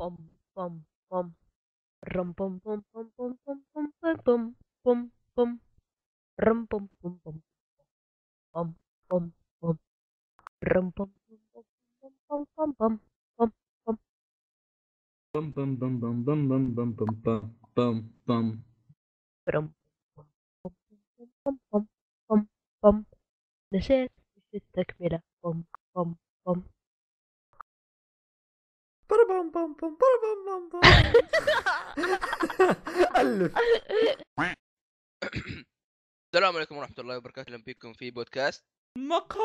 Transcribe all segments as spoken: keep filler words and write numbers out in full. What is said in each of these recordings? بوم بوم بوم رم بوم بوم بوم بوم بوم بوم بوم بوم بوم رم بوم بوم بوم بوم بوم بوم رم بوم بوم بوم بوم بوم بوم بوم بوم بم بم بم بم بم بم بم بم بم بم بم رم بوم بوم بوم بوم بوم بوم نسيت في التكملة بوم بوم بوم بربم بم بم بربم بم بم ألف. السلام عليكم ورحمة الله وبركاته، أهلا بكم في بودكاست مقهى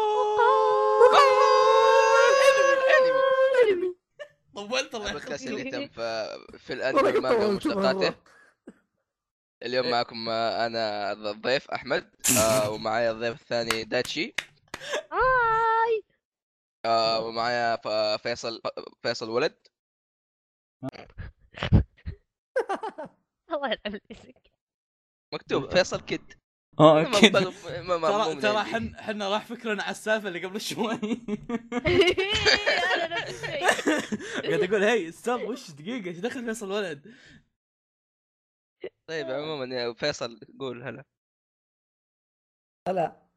الانمي. طولت الله يخليك. البودكاست اللي تم في الانمي مانجا ومشتقاته. اليوم معكم أنا الضيف أحمد ومعايا الضيف الثاني داتشي. هاي. آه ومعايا فيصل فيصل ولد. الله يلعب الاسك مكتوب فيصل كد. اه كد. ترى ترى حنا حنا راح فكرنا على السالفه اللي قبل شوي. انا نفس الشيء قاعد اقول هي استنى وش دقيقه ايش دخل فيصل ولد. طيب عموما يا فيصل قول هلا هلا.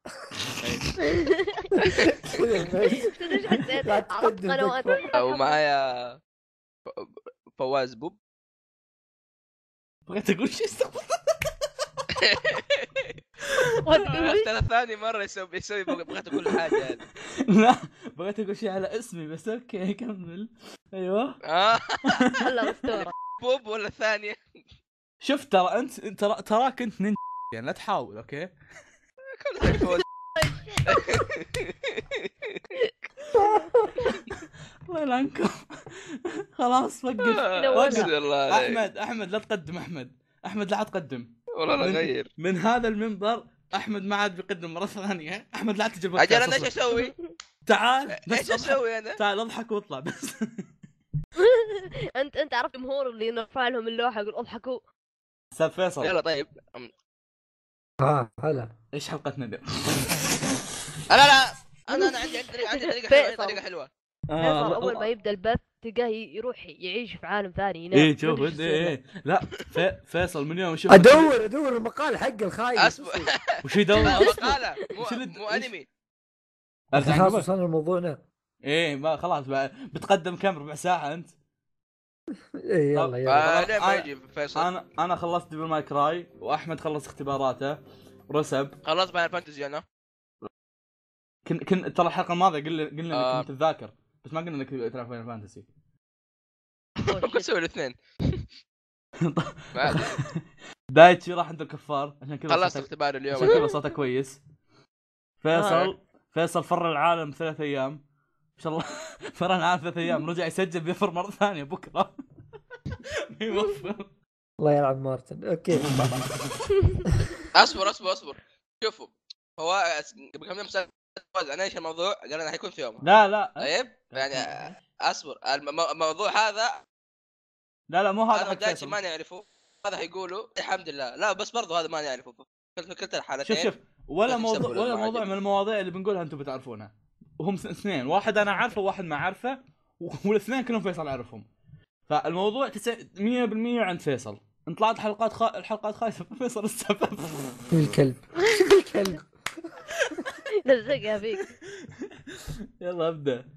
ومعايا فواز بوب. بغيت اقول شيء استغفر الله. ثاني مره يسوي يسوي بغيت اقول حاجه. لا بغيت اقول شيء على اسمي بس. اوكي كمل. ايوه والله اسطوره بوب ولا ثانيه. شوف ترى انت ترى ترى كنت ننج يعني لا تحاول. اوكي الله يلعنكم. خلاص وقف احمد احمد لا تقدم. احمد احمد لا تقدم والله. لا غير من هذا المنبر. احمد ما عاد بيقدم مره ثانيه. احمد لا تجيب. اجل انا ايش اسوي؟ تعال ايش اسوي انا؟ تعال اضحك واطلع بس. انت انت عرفت الجمهور اللي نرفع لهم اللوحه يقول اضحكوا. استاذ فيصل يلا. طيب اه هلا ايش حلقتنا اليوم؟ لا لا انا انا عندي عندي عندي طريقه حلوه. طريقه حلوه آه اول ما يبدا البث تلقاه يروح يعيش في عالم ثاني. ايه شوف ايه لا فيصل من يوم شوف ادور ادور المقال حق الخايس. وش يدور مقاله مو انمي؟ ارجع خلاص انا موضوعنا ايه ما خلاص بتقدم كم ربع ساعه انت. ايه يلا يلا ما يجي فيصل. انا انا خلصت ديفل ماي كراي واحمد خلص اختباراته رسب خلاص بعد فانتزي. انا كن كن ترى الحلقه الماضيه قلنا قلنا انك كنت تذاكر بس ما قلنا انك تلعب فاينل فانتسي. كنت اسوي الاثنين. دايتشي راح عند الكفار عشان كذا خلصت اختبار اليوم عشان كذا صوته كويس. فيصل فيصل فر العالم ثلاث ايام ان شاء الله. فرن عام ثلاث ايام رجع يسجل بيفر مره ثانيه بكره. يوفق الله يلعب مارتن. اوكي اصبر اصبر اصبر. شوفوا هو قبل كم يوم سال انا ايش الموضوع قال انا حيكون في يوم. لا لا طيب يعني اصبر. الموضوع هذا لا لا مو هذا حق ما نعرفه. هذا حيقولوا الحمد لله لا بس برضو هذا ما نعرفه. كلت الحالتين شوف شوف ولا موضوع ولا موضوع من المواضيع اللي بنقولها انتم بتعرفونها. وهم اثنين واحد انا عارفه وواحد ما عارفه والاثنين كلهم فيصل عارفهم. فالموضوع مية بالمية عند فيصل. انت طلعت حلقات خ... الحلقات خايسه فيصل السبب. الكلب الكلب لزقها فيك. يلا ابدا.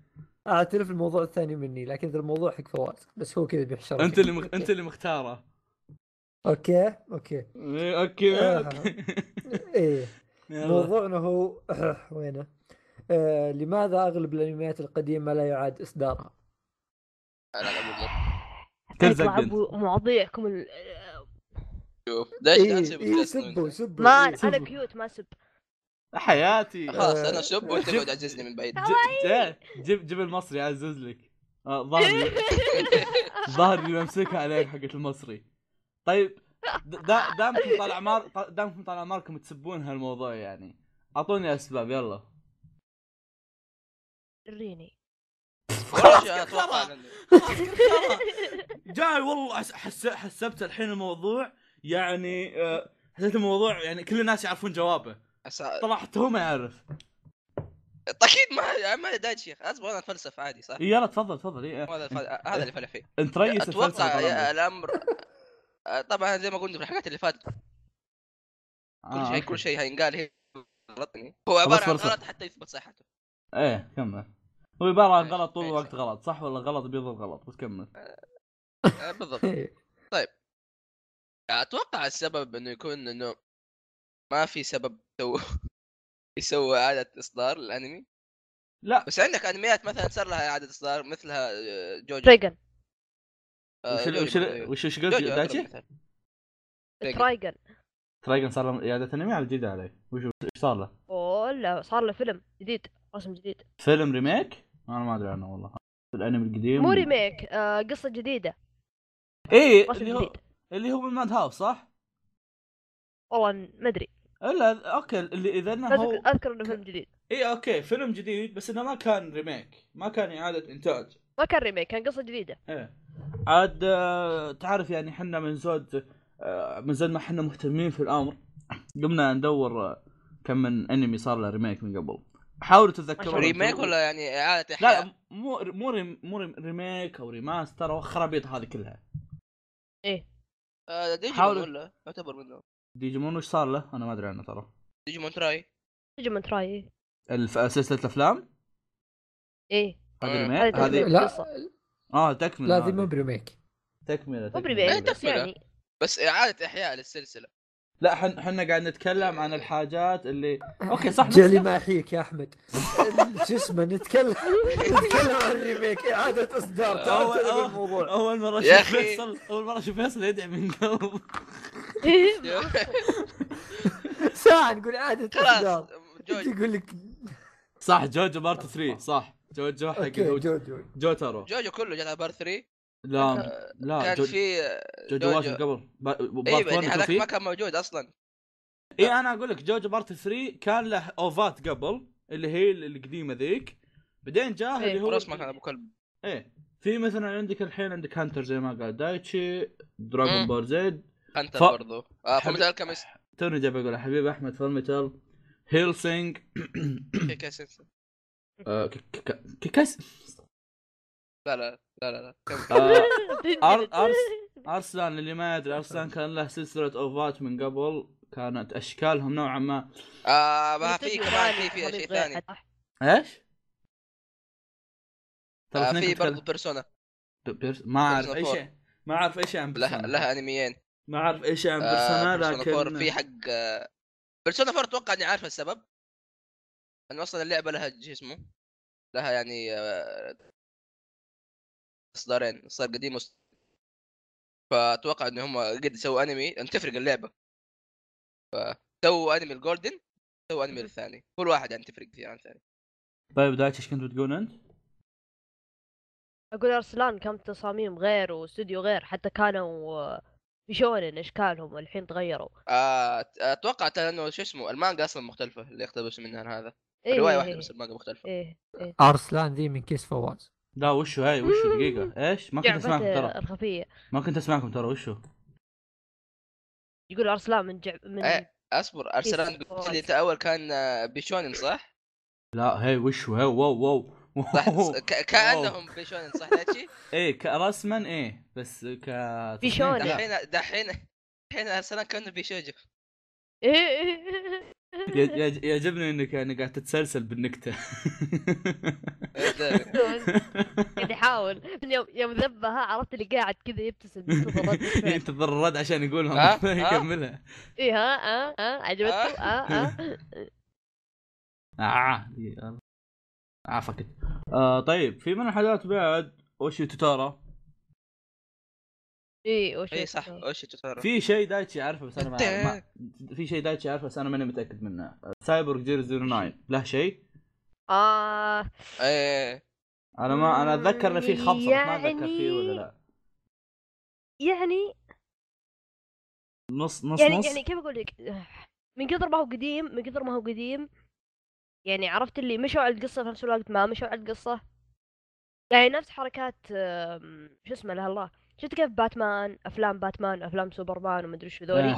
اعترف الموضوع الثاني مني لكن ذا الموضوع حق فواز بس هو كذا بيحشر. انت اللي مخ... انت اللي مختاره. اوكي اوكي اوكي اوكي. ايه موضوعنا هو وينه آه، لماذا أغلب الأنميات القديمة لا يعاد إصدارها؟ أنا أقول لك مواضيعكم ال شوف ليش تنسب الناس؟ ما أنا كيوت ما سب حياتي. خلاص أنا سب وأنت قاعد تعززني من بعيد. جيب جيب المصري أعزز لك. ظهري ظهري بمسكها عليك حقة المصري. طيب دا دامكم طالع مار دامكم طالع ماركم تسبون هالموضوع يعني أعطوني أسباب يلا. ريني خلاص انا اتوقع جاي والله حس... حسبت الحين الموضوع يعني حسيت الموضوع يعني كل الناس يعرفون جوابه طلع حتى هو ما يعرف. اكيد ما ما ده شيخ اصبر انا اتفلسف عادي صح. يلا تفضل تفضل. إيه؟ هذا الفل... هذا اللي فلسفي انت رئيس اتوقع يا الامر. طبعا زي ما قلنا في الحلقات اللي فاتت كل شيء آه. كل شيء هينقال هي غلطني هو عباره عن غلط حتى يثبت صحته. ايه كمل. هو عباره عن غلط طول الوقت غلط صح ولا غلط بيضل غلط بس كمل. آه بالضبط. طيب اتوقع السبب انه يكون انه ما في سبب تو يسوي اعاده اصدار الانمي. لا بس عندك انميات مثلا صار لها اعاده اصدار مثلها جوجو ترايجن. وش وش قلت دايتشي؟ ترايجن ترايجن صار له اعاده انمي على جديد عليه. وش صار له؟ اوه لا صار له فيلم جديد رسم جديد. فيلم ريميك؟ انا ما ادري عنه والله. الانمي القديم مو ريميك آه قصه جديده. ايه اللي هو اللي هو بالماد هاوس صح؟ والله ما ادري. الا اوكي اللي اذا انه هو اذكر انه فيلم جديد. اي اوكي فيلم جديد بس انه ما كان ريميك ما كان اعاده انتاج ما كان ريميك كان قصه جديده. ايه عاد تعرف يعني احنا من زود من زود ما احنا مهتمين في الامر قمنا ندور كم من انمي صار له ريميك من قبل. حاولوا تتذكروا ريميك ولا يعني اعاده احياء. لا مو مو ريم مو ريميك او ريماستر او خرابيط هذه كلها. ايه آه ديجيمون ولا يعتبر منه ديجيمون. وش صار له انا ما ادري عنه ترى. ديجيمون تراي ديجيمون تراي سلسله الافلام. ايه هذه هذه لا اه تكمله. لا هذه مو بريميك تكمله تكمله يعني بس اعاده احياء للسلسله. لا احنا قاعد نتكلم عن الحاجات اللي اوكي صح. جلي ما احييك يا احمد شو اسمه نتكلم نتكلم عن الريميك اعاده اصدار. اول الموضوع اول مره شوف فيصل اول مره شوف فيصل يدعي من قلب ساعه نقول اعاده اصدار تقول لك صح جوجو بارت ثلاثة صح. جوجو حق جوجو جوتارو جوجو كله جت على بارت ثلاثة. لا لا كان في جوجو واش قبل بارت هذاك ما كان موجود اصلا. اي انا اقول لك جوجو بارت ثلاثة كان له اوفات قبل اللي هي القديمه ذيك بعدين جاه اللي إيه. هو رسمه كان ابو كلب. ايه في مثلا عندك الحين عندك هانتر زي ما قال دايتشي دراغون بول زد هانتر ف... برضو آه فول ميتال كمست توني جاب اقول حبيب احمد فول ميتال هيلسينج كيكاس كيكاس لا لا لا لا لا أرسلان اللي ما يدري أرسلان كان له سلسلة أوفات من قبل كانت أشكالهم نوعا ما آه ما في كمان في في شيء ثاني إيش؟ ترى في برضه بيرسونا ما أعرف أي شيء ما أعرف أي شيء عن بيرسونا. لها أنميين ما أعرف أي شيء عن بيرسونا لكن في حق بيرسونا فور أتوقع إني عارف السبب إنه أصلا اللعبة لها جسمه لها يعني اصدارين اصدار قديم وصدار. فاتوقع ان هم قد سووا انمي ان تفرق اللعبه فسووا انمي الجولدن سووا انمي الثاني كل واحد يعني تفرق فيه عن الثاني. طيب دايتش ايش كنت بتقول انت؟ اقول ارسلان كم تصاميم غير واستوديو غير حتى كانوا يشونن اشكالهم والحين تغيروا. اتوقع لانه شو اسمه المانجا اصلا مختلفه اللي اقتبس منها هذا إيه روايه واحده إيه بس المانجا مختلفه. إيه إيه. ارسلان ذي من كيس فواز. لا وشو هاي وشو دقيقة ايش ما كنت اسمعكم ترى الخفية ما كنت اسمعكم ترى وشو يقول ارسلان من جع... من ايه اصبر ارسلان اللي اول كان بيشونن صح. لا هاي وشو هاي واو واو ك... كأنهم بيشونن صح دايتشي. ايه كرسما ايه بس ك بيشونن دحين دحين دحين ارسلان كانه بيشوجو. ايه يعجبني انك يعني قاعد تتسلسل بالنكته. قاعد يحاول يوم يوم ذبها عرفت اللي قاعد كذا يبتسم ينتظر الرد عشان يقولها يكملها. ايه ها ها عجبته اه اه اه عافك. طيب في من الحلقات بعد اوشي توتارا. ايه اوشي صح اوشي توتارا. في شيء دايتشي عارفه بس انا ما في شيء دايتشي عارفه بس انا ماني متاكد منه. سايبورغ صفر صفر تسعة له شيء اه ايه انا ما انا اتذكر ان في خبصه يعني... ما اتذكر فيه ولا لا يعني نص نص يعني نص. يعني كيف اقول لك من كثر ما هو قديم من كثر ما هو قديم يعني عرفت اللي مشوا على القصه في نفس الوقت ما مشوا على القصه يعني نفس حركات شو اسمه له الله شفت كيف باتمان افلام باتمان افلام سوبرمان ومدري شو ذولي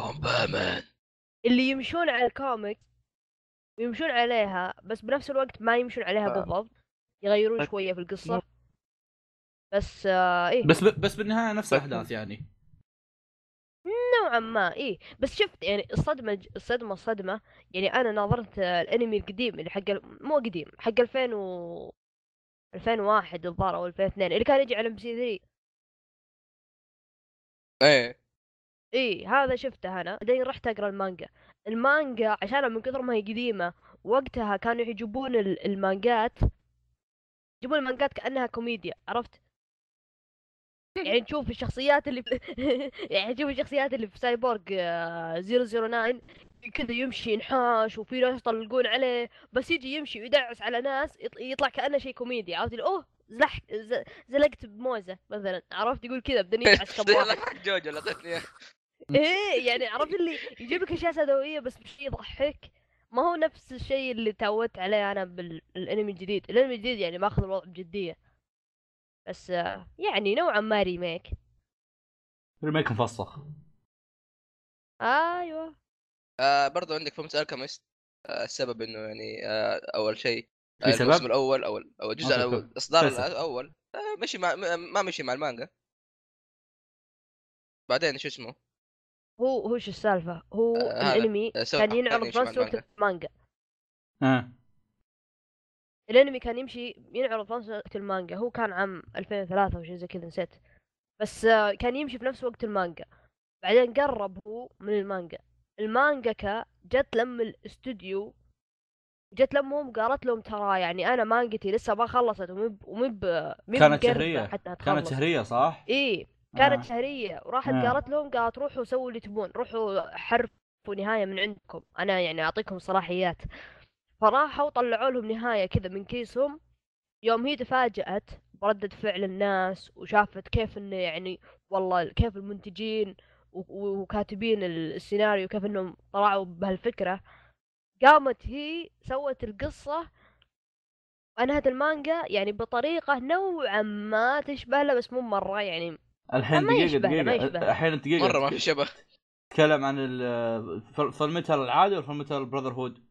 اللي يمشون على الكوميك يمشون عليها، بس بنفس الوقت ما يمشون عليها آه. بالضبط، يغيرون شوية في القصة بس آه إيه بس ب... بس بالنهاية نفس الأحداث يعني نوعا ما. إيه بس شفت يعني الصدمة الصدمة الصدمة يعني أنا ناظرت الأنمي القديم اللي حق ال... مو قديم حق ألفين و ألفين وواحد الظاهر أو ألفين واثنين اللي كان يجي على إم سي ثري. إيه إيه هذا شفته أنا، بعدين رحت أقرأ المانجا. المانجا عشان من كثر ما هي قديمة وقتها كانوا يجيبون المانجات، يجيبون المانجات كأنها كوميديا، عرفت؟ يعني تشوف الشخصيات اللي يعني تشوف الشخصيات اللي في سايبورغ صفر صفر تسعة كذا يمشي ينحاش وفي ناس يطلقون عليه، بس يجي يمشي ويدعس على ناس يطلع كأنه شيء كوميدي، عرفت؟ أوه زلح زلقت بموزة مثلا، عرفت؟ يقول كذا بدني يعصب واحد جوجو لقتني ايه يعني، عرفت اللي يجيب لك اشياء سوداويه بس بشيء يضحك. ما هو نفس الشيء اللي تعودت عليه انا بالانمي الجديد. الانمي الجديد يعني ما اخذ الوضع بجديه، بس يعني نوعا ما ريميك ريميك مفصخ. ايوه آه برضو عندك فيلم الكيميست. آه السبب انه يعني آه اول شيء الموسم الاول اول او الجزء الاول اصدار الاول آه مشي مع ما مشي مع المانجا. بعدين شو اسمه هو هوش السالفة هو آه الانمي آه كان ينعرض في نفس وقت المانجا. اه الانمي كان يمشي ينعرض في نفس وقت المانجا، هو كان عام ألفين وثلاثة او شيء زي كذا نسيت، بس آه كان يمشي في نفس وقت المانجا. بعدين قرب هو من المانجا، المانجاكا جت لم الاستوديو جت لمهم قالت لهم ترى يعني انا مانجتي لسه ما خلصت ومب ومب كانت شهرية حتى كانت شهرية صح؟ ايه كانت آه. شهرية وراحت آه. قالت لهم قالت روحوا سووا اللي تبون، روحوا حرفوا نهاية من عندكم، أنا يعني أعطيكم صلاحيات. فراحوا طلعوا لهم نهاية كذا من كيسهم. يوم هي تفاجأت بردة فعل الناس وشافت كيف إنه يعني والله كيف المنتجين وكاتبين السيناريو كيف إنهم طلعوا بهالفكرة، قامت هي سوت القصة وأنهت المانجا يعني بطريقة نوعا ما تشبه له بس مو مرة يعني. الحين دقيقة دقيقة الحين دقيقة مرة ما في شبه. تكلم عن الفيلمتال العادي والفيلمتال البراذر هود.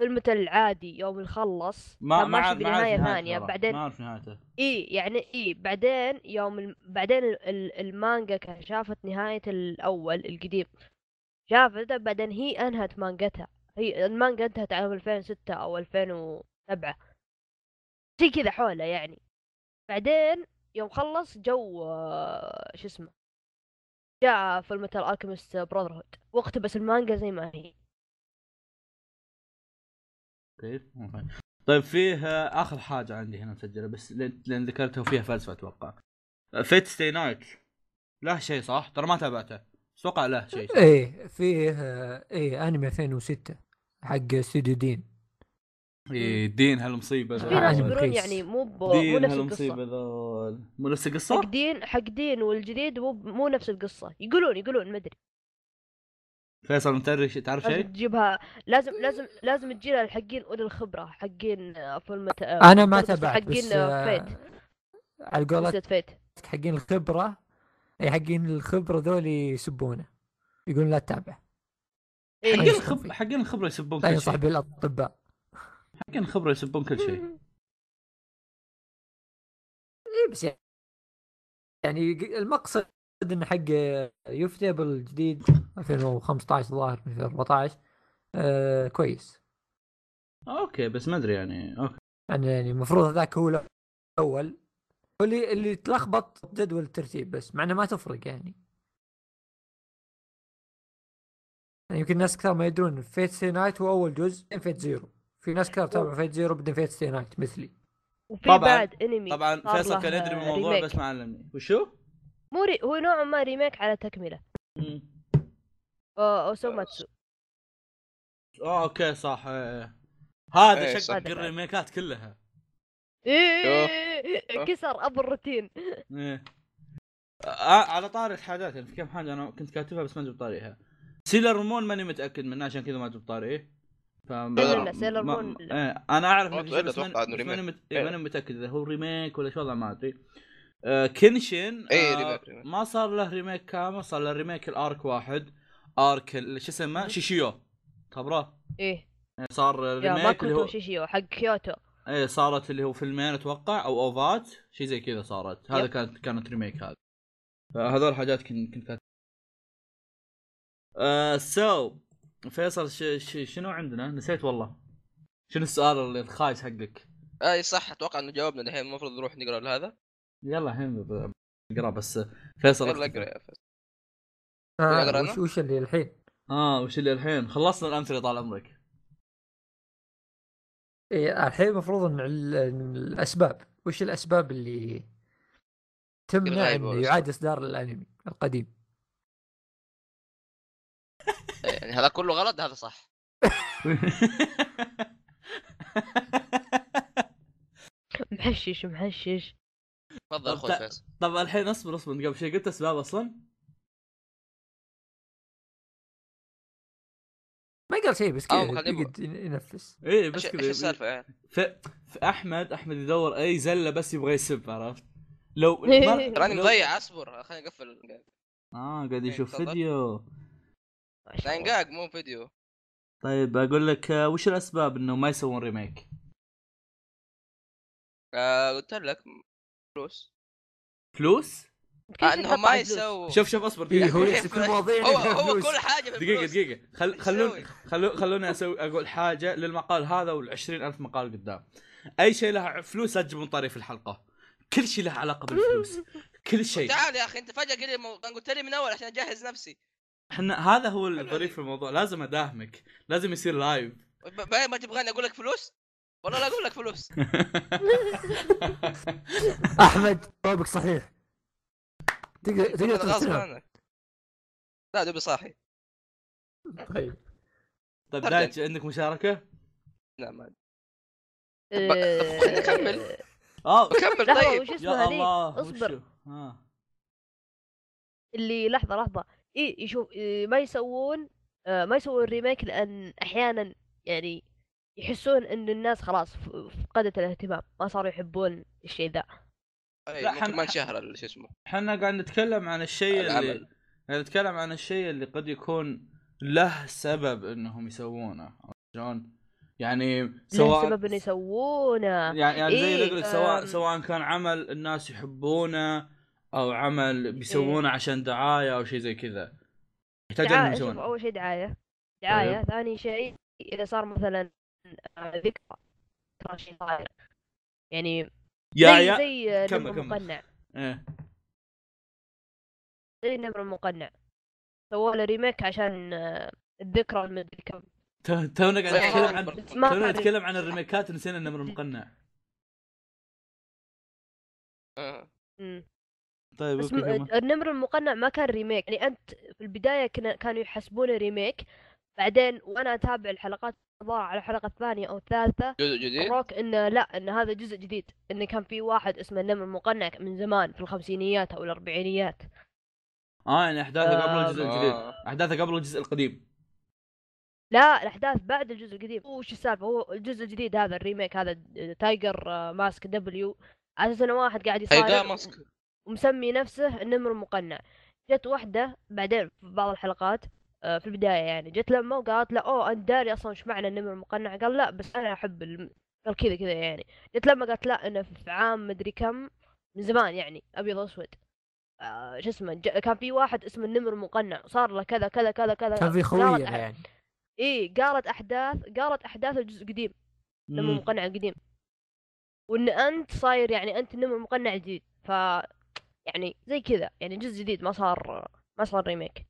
الفيلمتال العادي يوم يخلص ما ماشي بنهاية ثانية بعدين ما عرف نهايته. إيه يعني إيه بعدين يوم ال... بعدين ال... المانجا كان شافت نهاية الأول القديم شافته، بعدين هي أنهت مانجتها. هي المانجا انتهت عام ألفين وستة أو ألفين وسبعة شيء كذا حوله يعني. بعدين يوم خلص جو شو اسمه جاء فيلم الألكيميست براذرهود واقتبس المانجا زي ما هي. طيب طيب فيه آخر حاجة عندي هنا مسجلة بس لأن ذكرتها وفيها فلسفة. أتوقع فيت ستي نايت له شيء صح؟ ترى ما تابعته أتوقع له شيء صح؟ إيه فيه إيه أنمي ألفين وستة حق استوديو دين. إيه دين هالمصيبة ذول يعتبرون يعني مو مو نفس القصة ذول مو نفس القصة حق دين حق دين والجديد مو مو نفس القصة يقولون يقولون ما أدري. فيصل متعرف تعرف شيء؟ تجيبها لازم لازم لازم تجيلها الحقين أول الخبرة حقين فيلم أنا ما تابعت بس على قولة فيت حقين الخبرة أي حقين الخبرة ذول يسبونه يقولون لا تتابع. حقين الخبرة حقين الخبرة يسبون كل شيء صاحبي الأطباء حقين خبرة يسبون كل شيء. إيه بس يعني المقصد إن حق يوفتابل الجديد ألفين وخمسة عشر ظاهر في أربعة عشر آه كويس. أوكي بس ما أدري يعني أوكي يعني يعني المفروض ذاك هو الأول اللي اللي تلخبط جدول الترتيب بس معناه ما تفرق يعني. يعني يمكن الناس كثير ما يدرون فيت سي نايت هو أول جزء فيت زيرو. في ناس كانوا تابعوا فيت زيرو بدون فيت ستينات مثلي وفي بعد انمي طبعا. فيصل كان يدري بالموضوع بس ما علمني وشو مو ري... هو نوع ما ريميك على تكمله او سوماتسو. اه اوكي صح هذا شق الريميكات كلها كسر ابو الروتين. على طاري الحاجات في كم حاجه انا كنت كاتبها بس ما جبت طاريها. سيلر مون ماني متاكد منه عشان كذا ما جبت طاريه. لا لا ما... آه. انا اعرف انه انا مت... إيه. إيه. متاكد اذا هو ريميك ولا شو والله ما ادري. آه كينشن آه إيه ما صار له ريميك كامل، صار له ريميك الارك واحد ارك شو اسمه شيشيو خبره ايه صار ريميك اللي هو شيشيو حق كيوتو. ايه صارت اللي هو فيلمين اتوقع او اوفات شيء زي كذا صارت. هذا كانت كانت ريميك هذا. فهذول حاجات كنت كنت ااا سو فيصل ش ش شنو عندنا؟ نسيت والله شنو السؤال اللي الخايس حقك؟ اي صح اتوقع انه جاوبنا الحين. المفروض نروح نقرا لهذا. يلا الحين نقرا بس فيصل يلا اقرا يا فيصل. آه وش وش اللي الحين؟ اه وش اللي الحين؟ خلصنا الامثله طال عمرك. ايه الحين المفروض ان الاسباب. وش الاسباب اللي تمنع انه يعاد اصدار الانمي القديم؟ يعني هذا كله غلط هذا صح. محشش محشش تفضل اخوي فيصل. طب الحين اصبر اصبر قبل شيء قلت اسباب اصلا ما قال شيء بس كذا يقعد ينفس. ايه بس كذا السالفه يعني ف... فاحمد احمد يدور اي زله بس يبغى يسب عرفت لو مر... راني مضيع اصبر خليني اقفل. اه قاعد يشوف فيديو دقائق مو فيديو. طيب اقول لك وش الاسباب انه ما يسوون ريميك؟ آه قلت لك فلوس فلوس آه انهم ما يسووا. شوف شوف اصبر دقيقه هو هو, هو كل حاجه في دقيقه دقيقه خل... خلون خلو... خلوني اسوي اقول حاجه للمقال هذا والعشرين ألف مقال قدام. اي شيء له فلوس اجيب من طريف الحلقه. كل شيء له علاقه بالفلوس كل شيء. تعال يا اخي انت فجاه قلت لي قلت لي من اول عشان اجهز نفسي. احنا هذا هو الظريف في الموضوع لازم اداهمك لازم يصير لايف. ما تبغاني اقول لك فلوس والله لا اقول لك فلوس. احمد طابق صحيح تقدر تقدر تغصب. لا دوبي صاحي. طيب طيب دايتش عندك مشاركه؟ لا ما خلينا نكمل. اه كمل طيب يا الله اصبر. اللي لحظه لحظه ايه يشوف إيه ما يسوون آه ما يسوون ريميك لان احيانا يعني يحسون ان الناس خلاص فقدت الاهتمام ما صاروا يحبون الشيء ذا. لا حنا ما شهر اللي شو اسمه احنا قاعد نتكلم عن الشيء اللي قاعد نتكلم عن الشيء اللي قد يكون له سبب انهم يسوونه شلون يعني سواء سبب انه يسوونه يعني, يعني إيه زي اللي سواء سواء كان عمل الناس يحبونه او عمل بيسوونه إيه. عشان دعايه او شيء زي كذا يحتاجون يسوون اول شيء دعايه دعايه طيب. ثاني شيء اذا صار مثلا ذكرى ترى شيء صاير يعني يا زي يا زي نمر مقنع ايه زي نمر مقنع سووا له ريميك عشان الذكرى المدري كم. تونا قاعد نتكلم عن تونا نتكلم عن الريميكات نسينا النمر المقنع. اه طيب النمر المقنع ما كان ريميك يعني انت في البدايه كانوا يحسبونه ريميك بعدين وانا اتابع الحلقات ضاع على الحلقه الثانيه او الثالثه جزء جديد روك انه لا انه هذا جزء جديد انه كان في واحد اسمه النمر المقنع من زمان في الخمسينيات او الاربعينيات. اه يعني احداثه قبل الجزء الجديد احداثه قبل الجزء القديم. لا الاحداث بعد الجزء القديم. وش السالفه هو الجزء الجديد هذا الريميك هذا تايجر ماسك دبليو على اساس انه واحد قاعد يصارع ومسمي نفسه النمر المقنع. جت واحده بعدين في بعض الحلقات في البدايه يعني جت لما وقالت لا اوه انت داري اصلا ايش معنى النمر المقنع قال لا بس انا احب ال... قال كذا كذا يعني. جت لما قالت لا انا في عام مدري كم من زمان يعني ابيض واسود آه شو اسمه ج... كان في واحد اسمه النمر المقنع صار له كذا كذا كذا كذا كان في خويه يعني ايه قالت احداث قالت احداث الجزء القديم النمر المقنع القديم وان انت صاير يعني انت النمر المقنع الجديد ف يعني زي كذا يعني جزء جديد ما صار ما صار ريميك.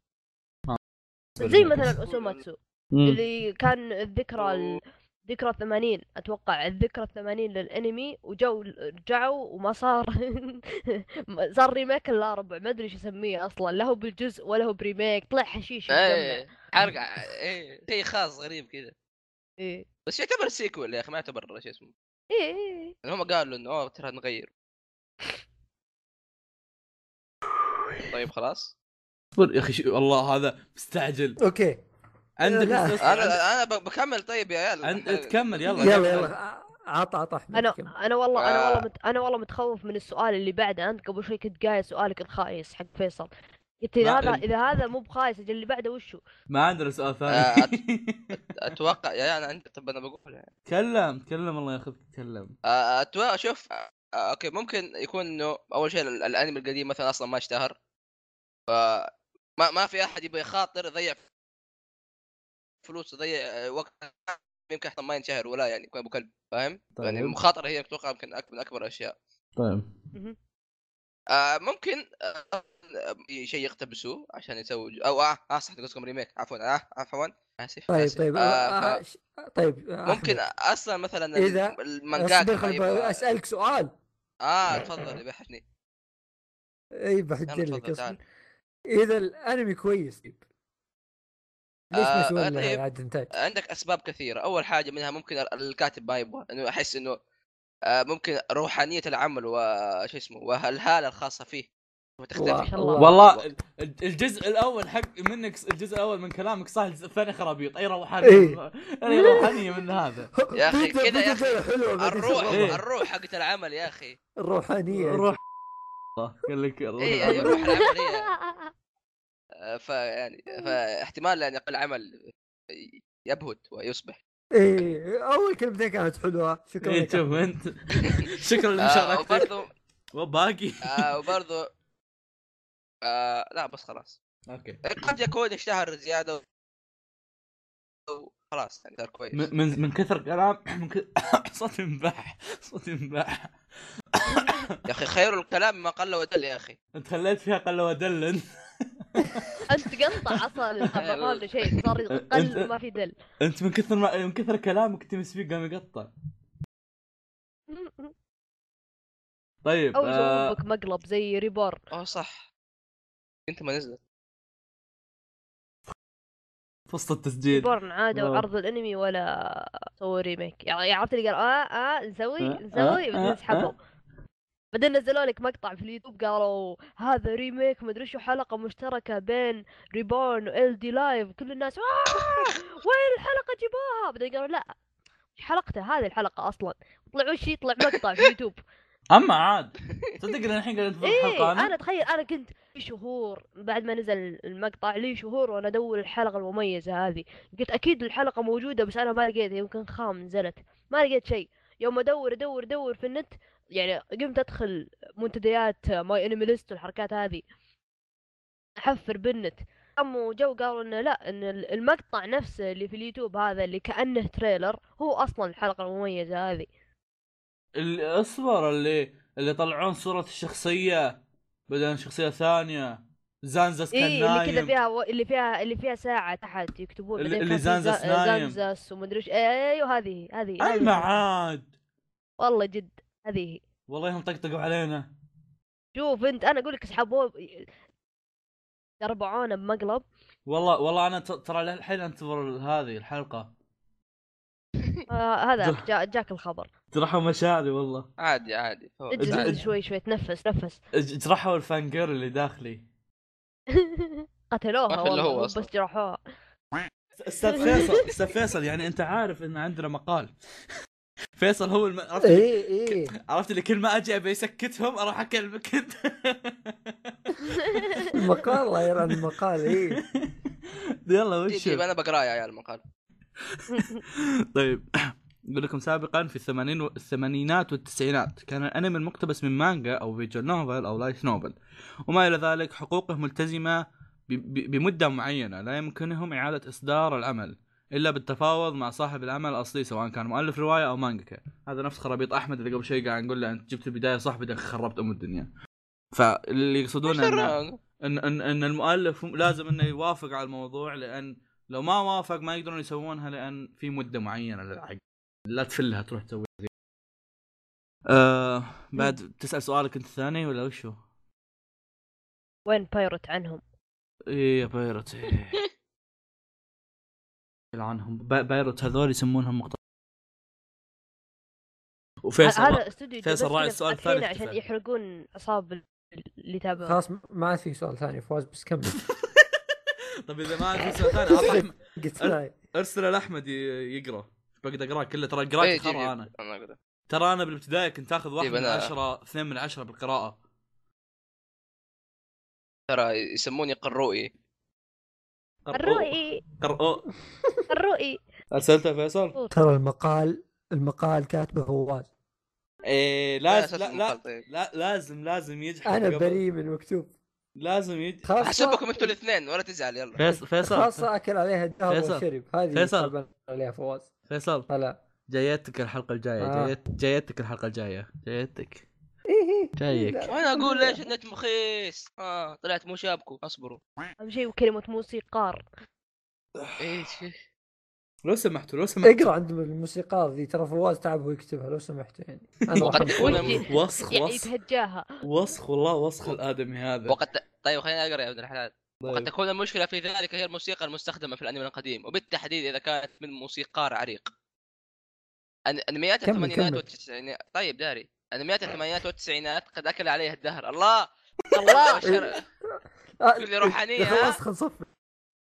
زي مثلا اوسوماتسو اللي كان الذكرى الذكرى ثمانين اتوقع الذكرى ثمانين للانمي وجو رجعوا وما صار صار ريميك لا ربع ما ادري ايش يسميه اصلا لا هو بالجزء ولا هو بريميك طلع حشيش ايه ارجع ايه شيء خاص غريب كذا ايه بس يعتبر سيكول يا اخي ما يعتبر شيء اسمه ايه ايه هم قالوا انه اوه ترى نغير. طيب خلاص اصبر يا اخي والله هذا مستعجل. اوكي عندك انا انا بكمل. طيب يا عيال انت تكمل يلا يلا يلا عطى عطى احمد انا كمل. انا والله انا والله مت... انا والله متخوف من السؤال اللي بعده. انت قبل شوي كنت قايل سؤالك الخايس حق فيصل قلت اذا هذا اذا هذا مو بخايس اللي بعده وشو؟ ما عندنا سؤال ثاني. اتوقع يعني انت طب انا بقول تكلم تكلم الله ياخذك تكلم. اتوقع شوف اوكي ممكن يكون انه اول شيء الانمي القديم مثلا اصلا ما اشتهر فما ما في احد يبغى يخاطر يضيع فلوس يضيع وقت يمكن حتى ما ينشهر ولا يعني يكون ابو كلب فاهم؟ طيب. يعني المخاطره هي اتوقع يمكن اكبر من اكبر الاشياء. طيب. آه ممكن آه شيء يقتبسوه عشان يسوي او اه اه صح قصدكم ريميك عفوا اه عفوا اسف طيب آسف. طيب آه آه ف... طيب آه ممكن اصلا مثلا إذا المانجا يبقى... اسالك سؤال اه تفضل يبحثني اي بحث لك اذا الانمي كويس طيب ليش آه مشوار له عاد انتاج؟ عندك اسباب كثيره. اول حاجه منها ممكن الكاتب ما يبغى انه احس انه آه ممكن روحانيه العمل وش اسمه وهالهاله الخاصه فيه وتختفي. والله الجزء الاول حق منك الجزء الاول من كلامك صح. الجزء الثاني خرابيط. اي روحانيه ايه؟ اي روحانيه من هذا يا اخي كذا يا اخي الروح ايه؟ الروح حقت العمل يا اخي الروحانيه الروح قال لك الله اي الروح العمليه فا يعني فاحتمال ان يقل عمل يبهت ويصبح ايه. اول كلمتين كانت حلوه شكرا لك شوف انت شكرا لمشاركتك وباقي اه وبرضه آه لا بس خلاص اوكي. قد يكون اشتهر زياده وخلاص يعني صار كويس من من كثر كلام من كثر صوت انباح صوت انباح يا اخي خير الكلام ما قل ودل يا اخي انت خليت فيها قل ودل انت قنطع اصلا هذا شيء صار قل وما في دل انت من كثر ما من كثر كلامك تمس فيه قام يقطع. طيب او جوابك مقلب زي ريبار اه صح انت ما نزلت فصل التسجيل بورن عاده وعرض الانمي ولا سووا ريميك يعني عرفت اللي قال اه اه نسوي نسوي بس نسحبوا بعدين نزلوا لك مقطع في اليوتيوب قالوا هذا ريميك ما ادري شو حلقه مشتركه بين ريبورن وال دي لايف كل الناس وين الحلقه جيبوها بعدين قالوا لا مش حلقته هذه الحلقه اصلا طلعوا شيء يطلع مقطع في اليوتيوب اما عاد صدق ان الحين قاعد في الحلقه انا انا تخيل انا كنت شهور بعد ما نزل المقطع لي شهور وانا ادور الحلقه المميزه هذه قلت اكيد الحلقه موجوده بس انا ما لقيتها يمكن خام نزلت ما لقيت شيء. يوم ادور ادور ادور في النت يعني قمت ادخل منتديات ماي انمي ليست والحركات هذه احفر بالنت قاموا جو قالوا انه لا ان المقطع نفسه اللي في اليوتيوب هذا اللي كانه تريلر هو اصلا الحلقه المميزه هذه اللي اصبر اللي اللي طلعون صوره الشخصيه بدل شخصيه ثانيه زانزاس كان إيه نايم اللي كذا فيها و... اللي فيها اللي فيها ساعه تحت يكتبون اللي, اللي زانزاس زا... نايم زانزاس ومدري ايش ايوه هذه هذه اي معاد والله جد هذه والله هم طقطقوا علينا. شوف انت انا اقول لك اسحبوه يربعونا بمقلب والله والله انا ترى الحين انتظر هذه الحلقه آه هذا جا... جاك الخبر جرحوا مشاعري والله عادي عادي اجلس شوي شوي تنفس تنفس جرحوا الفانجير اللي داخلي قتلوها والله بس جرحوها. استاذ فيصل استاذ فيصل يعني انت عارف ان عندنا مقال فيصل هو الم... عرفت ايه ايه عرفت اللي كل ما اجي بيسكتهم اروح اكلمك انت المقال الله يرى المقال ايه يلا وش انا بقراه يا عيال المقال. طيب بقول لكم سابقا في الثمانين و... الثمانينات والتسعينات كان الانمي المقتبس من مانجا او فيجوال نوفل او لايت نوفل وما الى ذلك حقوقه ملتزمه ب... ب... بمده معينه لا يمكنهم اعاده اصدار العمل الا بالتفاوض مع صاحب العمل الاصلي سواء كان مؤلف روايه او مانجاكا. هذا نفس خرابيط احمد اللي قبل شيء قاعد نقول له انت جبت البدايه صح بدك خربت ام الدنيا. فاللي يقصدون ان... ان ان ان المؤلف لازم انه يوافق على الموضوع لان لو ما وافق ما يقدرون يسوونها لان في مده معينه للعقد لا تفلها تروح تسوي زي أه بعد. تسأل سؤالك انت الثاني ولا وشو؟ وين بايرت عنهم؟ ايه يا بايرت ايه عنهم بايرت هذول يسمونهم مقطع وفيصل هذا استوديو فيصل راعي السؤال الثاني عشان يحرقون اصاب اللي تابعوا خلاص ما في سؤال ثاني فواز بس كمل. طب اذا ما في سؤال ثاني أحمد ارسل لاحمد يقرا بقدر اقراه كله ترى قراءه ترى انا ترى انا بالابتدائي كنت اخذ واحد من عشرة اثنين من عشرة بالقراءه ترى يسموني قرؤي قرؤي قرؤي قرؤي. ارسلتها فيصل ترى المقال المقال كاتبه هو ايه لازم لا لا, لا لا لازم لازم يجحد. انا بريء من مكتوب لازم يد احسبكم انتوا الاثنين ولا تزعل. يلا فيصل خاصه اكل عليها الذهب والشرب هذه فيصل عليها فواز. فيصل هلا جايتك الحلقه الجايه آه. جايت جايتك الحلقه الجايه جايتك ايه جايك وانا اقول ليش انت مخيس اه طلعت مو شابكم اصبروا. اهم شيء وكلمه موسيقار ايش لو سمحتوا لو سمحتوا اقرا عند الموسيقار ذي ترى فواز تعب ويكتبها لو سمحتوا يعني انا وسخ وسخ يتهجاها وسخ والله وسخ الادمي هذا وقد طيب خلينا اقرا يا ابن الحلال. وقد تكون المشكله في ذلك هي الموسيقى المستخدمه في الانمي القديم وبالتحديد اذا كانت من موسيقار عريق. انميات الثمانينات والتسعينات طيب داري انميات الثمانينات والتسعينات قد اكل عليها الدهر. الله الله كل روحانيه وسخ صف.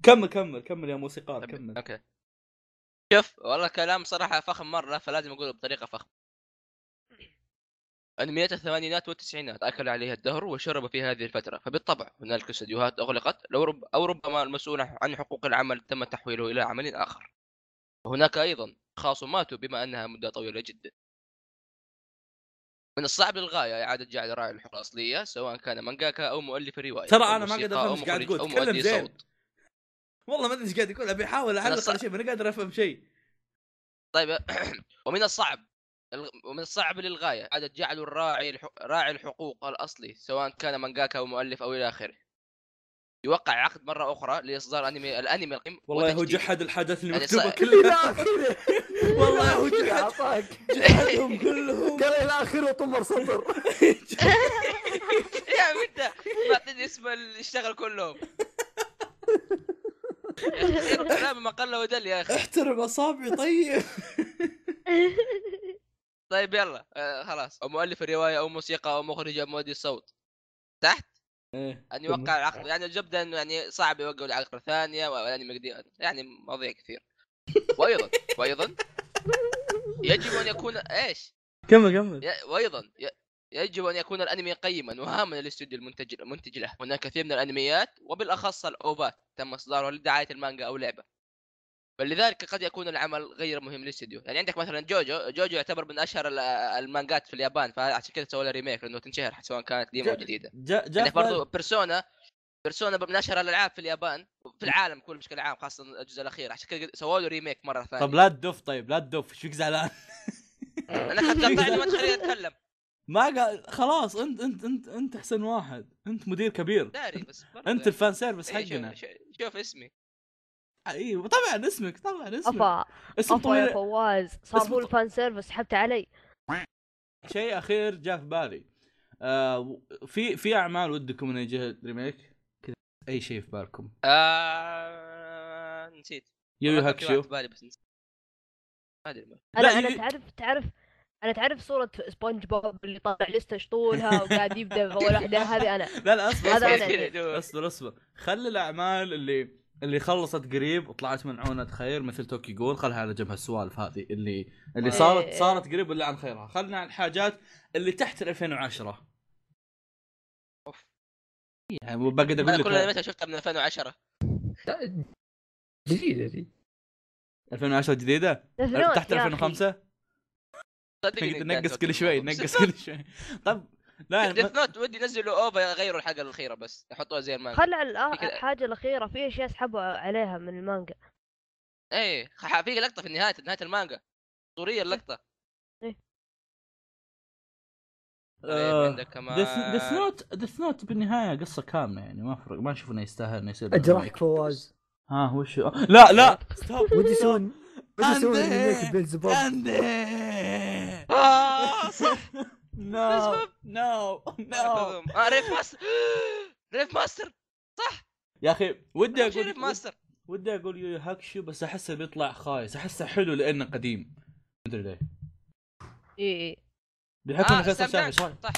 كمل كمل كمل يا موسيقار كمل. اوكي شوف والله كلام صراحة فخم مرة فلازم أقوله بطريقة فخم. أنميات الثمانينات والتسعينات أكل عليها الدهر وشرب في هذه الفترة فبالطبع هنالك استديوهات أغلقت لو رب أو ربما المسؤول عن حقوق العمل تم تحويله إلى عمل آخر. وهناك أيضا أشخاص ماتوا بما أنها مدة طويلة جدا. من الصعب للغاية إعادة جعل راعي الحقوق الأصلية سواء كان مانجاكا أو مؤلف رواية. ترى أنا ما قد أفهم إيش قاعد تقول تكلم زين. والله ما ادري ايش قاعد يقول ابي احاول احلل الص... شيء ما قادر افهم شيء. طيب ومن الصعب ومن الصعب للغايه عدد جعلوا الراعي الح... راعي الحقوق الاصلي سواء كان مانجاكا او مؤلف او الى اخره يوقع عقد مره اخرى لاصدار انمي الانمي القديم. والله هو جحد الحدث اللي مكتوبه كلها والله هو جحد جحدهم كلهم قال الى اخره طمر صدر يا متى ما تدري اسم اللي اشتغل كلهم كلام ما قل ودل يا اخي احترم اصابعي طيب. طيب يلا آه خلاص او مؤلف الروايه او موسيقى او مخرج او مؤدي الصوت تحت ايه ان يوقع العقد. يعني الجبده انه يعني صعب يوقعوا العقد ثانيه ويعني يعني مواضيع كثير. وايضا وايضا يجب ان يكون ايش كمل كمل. وايضا يجب ان يكون الانمي قيما وهاما للاستوديو المنتج المنتج له. هناك كثير من الانميات وبالاخص الاوفات تم اصدارها لدعايه المانجا او لعبه فلذلك قد يكون العمل غير مهم للاستوديو. يعني عندك مثلا جوجو جوجو يعتبر من اشهر المانجات في اليابان فعشان كذا سووا لها ريميك لانه تنشهر سواء كانت قديمه او جديده. عندك برضو بيرسونا بيرسونا من اشهر الالعاب في اليابان في العالم كله بشكل عام خاصه الجزء الاخير عشان كذا سووا له ريميك مره ثانيه. طب لا تدف طيب لا تدف ايش فيك زعلان انا قطعتني ما تخليني اتكلم ما قال خلاص انت انت انت انت احسن واحد انت مدير كبير داري بس انت الفان سيرفيس حقنا. شوف اسمي ايوه طبعا اسمك طبعا اسمك افا افا يا فواز صابوا الفان سيرفيس حبت علي. شيء اخير جاء في بالي آه في في اعمال ودكم انه يجي ريميك كذا اي شيء في بالكم؟ آه... نسيت يو هاكشو في بالي بس نسيت. انا انا تعرف تعرف أنا تعرف صورة سبونج بوب اللي طالع لسته شطولها وقاعد يبدأ أول واحدة هذه أنا. لا لا أصبر أصبر أصبر أصبر خلي الأعمال اللي اللي خلصت قريب وطلعت من عونة خير مثل توكي جول خلها على جنب هالسوالف هذه اللي اللي صارت صارت قريب ولا عن خيرها. خلنا على الحاجات اللي تحت ألفين وعشرة. أوف يعني بقدر أقول لك أنا متى شفتها من ألفين وعشرة جديدة دي ألفين وعشرة جديدة تحت ألفين وخمسة نقص كل شوي نقص كل شوي. طب لا ديث نوت ودي نزلوا اوفا غيروا الحلقه الاخيره بس يحطوها زي المانجا. خلى الحاجه الاخيره في اشياء سحبوا عليها من المانجا. ايه في لقطه في النهايه نهايه المانجا اسطوريه اللقطه. ايه عندك كمان ديث نوت ديث نوت بالنهايه قصه كامله يعني ما فرق ما نشوف انه يستاهل انه يصير اجرحك فواز. ها هو شو لا لا ستوب ودي سون بس سوي هيك بالزباب اه صح نو نو نو ريف ماستر ريف ماستر صح يا اخي ودي اقول ريف ماستر ودي اقول يو هاكشو بس احسه بيطلع خايس احسه حلو لانه قديم مدري ليه اي بحكم انه فيصل شاف صح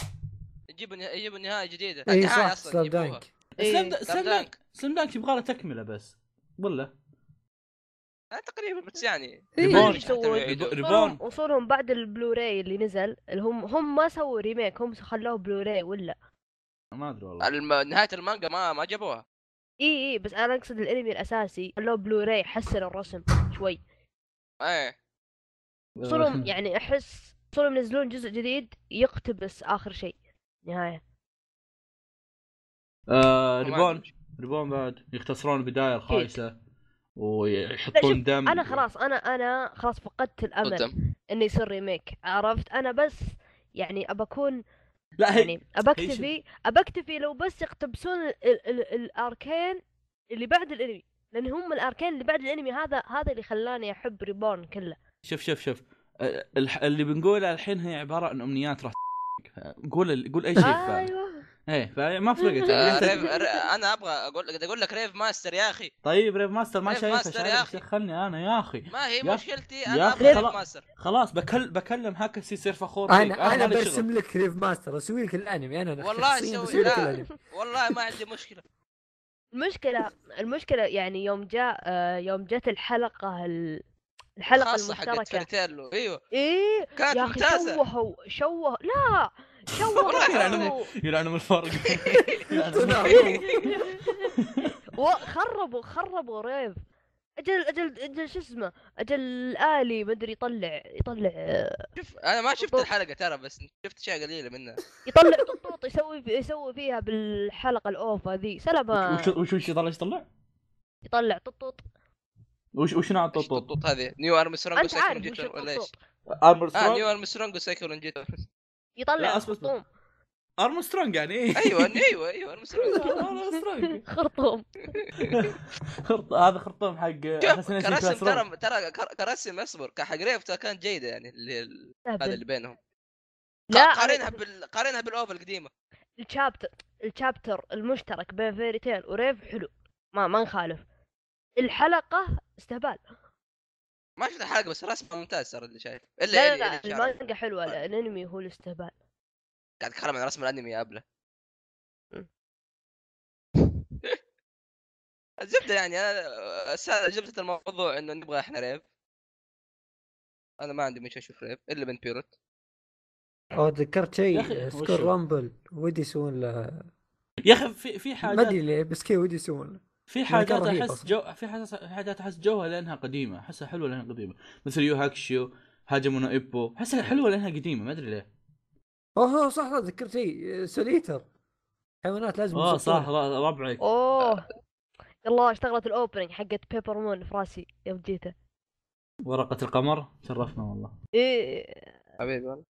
يجيب يجيب نهايه جديده النهايه اصلا يجيبوها سلام دانك سلام دانك يبغى له تكمله بس والله تقريبا بس يعني ريبون وصولهم بعد البلوراي اللي نزل اللي هم هم ما سووا ريميك هم خلوه بلوراي ولا ما ادري والله الم... نهايه المانجا ما ما جابوها. اي اي بس انا اقصد الانمي الاساسي اللي بلوراي حسن الرسم شوي. ايه صرهم يعني احس صرهم ينزلون جزء جديد يقتبس اخر شيء نهايه. آه ريبون ريبون بعد يختصرون البدايه الخايسه ويحطون دم. انا خلاص انا انا خلاص فقدت الامل قدم. انه يصير ريميك. عرفت انا بس يعني ابى اكون لا هي. يعني ابكتفي ابكتفي لو بس يقتبسون الاركان اللي بعد الانمي، لان هم الاركان اللي بعد الانمي هذا هذا اللي خلاني احب ريبورن كله. شوف شوف شوف اللي بنقوله الحين هي عباره عن امنيات. راح قول قول اي شيء. ايوه ايه فما فرقت. انا ابغى اقول اقول لك ريف ماستر يا اخي. طيب ريف ماستر ما شايفه شخلني انا يا اخي. ما هي مشكلتي انا ابغى ريف ماستر. خلاص بكل بكلم هاكسي يصير فخور فيك. انا انا برسم لك ريف ماستر اسوي لك الانمي انا والله اسوي. لا والله ما عندي مشكله. المشكله المشكله يعني يوم جاء يوم جت الحلقه الحلقه المشتركه. ايوه ايه كانت ممتازه. شوهوا شوهوا لا شوهوا يلعنوا يلعنوا الفرق. وخربوا خربوا ريف. اجل اجل اجل شو اسمه اجل الالي مدري يطلع يطلع. شوف انا ما شفت الحلقه ترى بس شفت اشياء قليله منها. يطلع طوط يسوي يسوي فيها بالحلقه الاوفا ذي سلبا. وش وش يطلع يطلع يطلع طوط. وش وش نوع الطوط هذه؟ نيو ارمسترونج وسايكولوجيتر ولا ايش؟ ارمسترونج. اه نيو ارمسترونج وسايكولوجيتر يطلع خرطوم. ارمسترونج يعني ايه؟ ايوه ايوه ايوه ارمسترونج خرطوم. خرط هذا خرطوم حق كرسم ترى ترى كرسم اصبر حق ريف كانت جيده يعني هذا اللي بينهم. لا قارنها بال قارنها بالاوفا القديمه. الشابتر الشابتر المشترك بين فيري تيل وريف حلو ما ما نخالف. الحلقه استهبال. ما شفت الحلقه بس رسمه ممتاز صار اللي شايف. الا لا لا, لا, لا المانجا حلوه. لا الانمي هو الاستهبال. قاعد تخرب من رسم الانمي يا ابله. الزبده يعني انا جبت الموضوع انه نبغى احنا ريف. انا ما عندي مش اشوف ريف الا بنت بيروت. او ذكرت شيء سكور رامبل ودي يسوون له يا اخي في في حاجه ما ادري ليه بس كي ودي يسوون في حاجات احس جو في حاجات احس جوها لانها قديمه احسها حلوه لانها قديمه مثل يو هاكشيو هاجمو نو ايبو احسها حلوه لانها قديمه ما ادري ليه. اوه صح ذكرت شيء سوليتر حيوانات لازم اه صح ربعك. اوه يلا اشتغلت الاوبننج حقت بيبر مون في راسي يوم جيته. ورقه القمر شرفنا والله. ايه حبيبي والله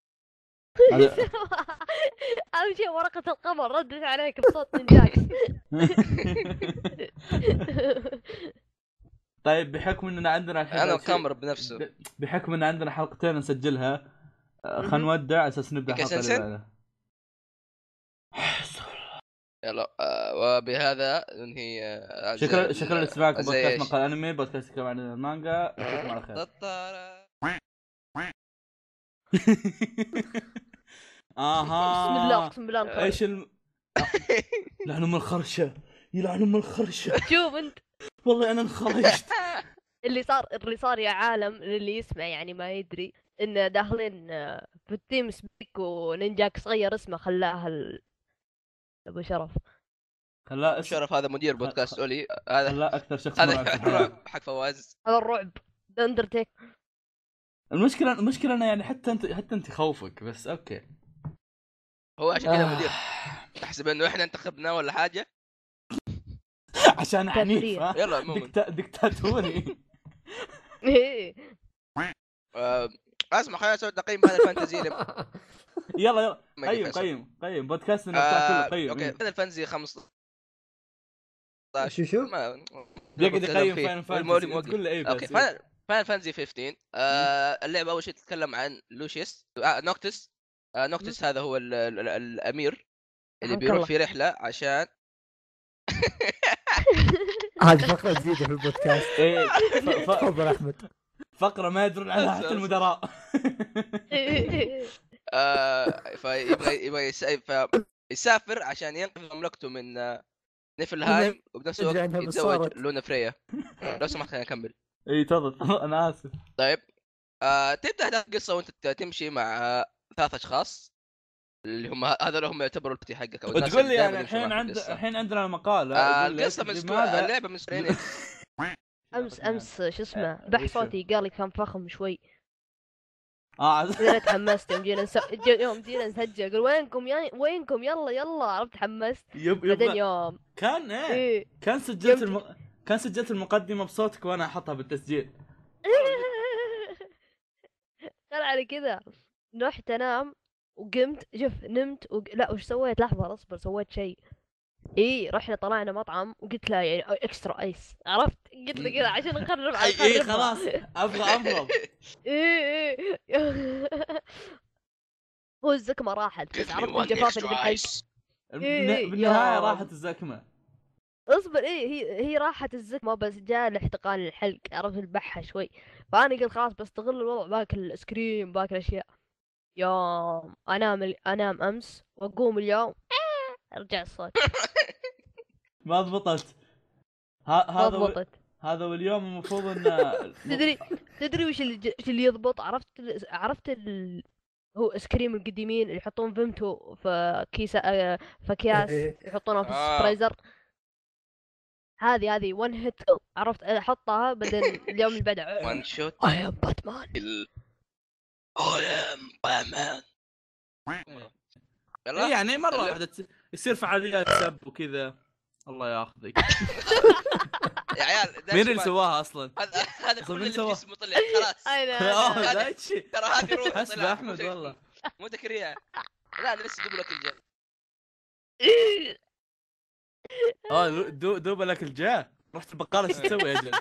اهم شيء ورقة القمر ردت عليك بصوت نينجاكس. طيب بحكم اننا عندنا الحلقة انا القمر بنفسه بحكم ان عندنا حلقتين نسجلها خلينا نودع اساس نبدا الحلقة اللي بعدها. يلا وبهذا ننهي. شكرا شكرا لاتباعكم بودكاست مقهى الانمي بودكاست كمان المانجا. اشوفكم على خير. اها بسم الله اقسم بالله ايش الم... لعنه من الخرشه يلعنه من الخرشه. شوف انت والله انا انخرجت. اللي صار اللي صار يا عالم اللي يسمع يعني ما يدري ان داخلين في التيم سبيك ونينجاك صغير اسمه خلاه ال... ابو شرف خلاه شرف. هذا مدير بودكاست اولي هذا لا اكثر شخص هذا حق فواز هذا الرعب اندرتيك. المشكله المشكله انا يعني حتى انت حتى انت خوفك بس اوكي هو عشان كذا آه. مدير تحسب انه احنا انتخبناه ولا حاجه عشان عنيف ها يلا المهم دكتاتوري. ايه اسمع خلينا نسوي تقييم هذا الفانتزي. يلا يلا قيم قيم قيم بودكاست نتاع كله قيم. اوكي هذا الفانتزي خمسة عشر شو شو بيقعد يقيم فاين فانتزي كله ايه بس اوكي فاين فانتزي خمسة عشر. آه اللعبه اول شيء تتكلم عن لوشيس آه نوكتس. آه نوكتس هذا هو ال ال ال الامير اللي بيروح في رحله عشان هذه فقره جديده في البودكاست. ايه تفضل احمد. فقره ما يدرون عنها حتى المدراء. آه فيبغى يبغى يسافر عشان ينقذ مملكته من نيفلهايم وبنفس الوقت يتزوج لونا فريا. لو سمحت خليني اكمل. اي تفضل انا اسف. طيب آه تبدا القصه وانت تمشي مع ثلاث اشخاص اللي هم هذا لهم يعتبروا البتي حقك. او تقول لي انا الحين عند الحين عندنا مقاله آه القصه مسكوه اللعبه مسكوه. امس امس شو اسمه بح صوتي قال لي كان فخم شوي اه انا تحمست يوم جينا يوم جينا نسجل اقول وينكم يا وينكم يلا يلا عرفت تحمست بعدين يوم كان ايه, إيه؟ كان سجلت الم... كان سجلت المقدمه بصوتك وانا احطها بالتسجيل قال على كذا رحت انام وقمت شوف نمت وق... لا وش سويت لحظه اصبر سويت شيء ايه رحنا طلعنا مطعم وقلت له يعني اكسترا ايس عرفت قلت له كذا عشان نخرب على ايه خلاص ابغى امرض ايه ايه هو الزكمه راحت بس عرفت الجفاف اللي بالحج بالنهايه راحت الزكمه اصبر ايه هي هي راحت الزكمه بس جاء الاحتقان الحلق عرفت البحه شوي فانا قلت خلاص بستغل الوضع باكل الايس كريم باكل اشياء يوم انام انام امس واقوم اليوم ارجع الصوت ما ضبطت هذا و... هذا واليوم المفروض ان تدري تدري وش اللي ج... اللي يضبط عرفت عرفت ال... هو ايس كريم القديمين اللي يحطون فيمتو في كيسه في اكياس يحطونها في الفريزر هذه هذه ون هيت عرفت احطها بعدين اليوم اللي بعده ون شوت اي ام باتمان اي ام باتمان يعني مره واحده يصير فعاليات سب وكذا الله ياخذك يا عيال مين اللي سواها اصلا؟ هذا كل اللي بجسمه طلع خلاص اه لا شيء ترى هذه روح اسف احمد والله مو تكريع لا انا لسه دوب لك الجا اه دوب لك الجا رحت البقاله شو تسوي يا جد؟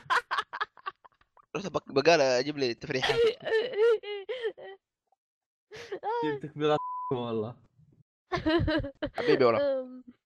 رحت البقاله اجيب لي تفريحات جبتك بلا والله حبيبي والله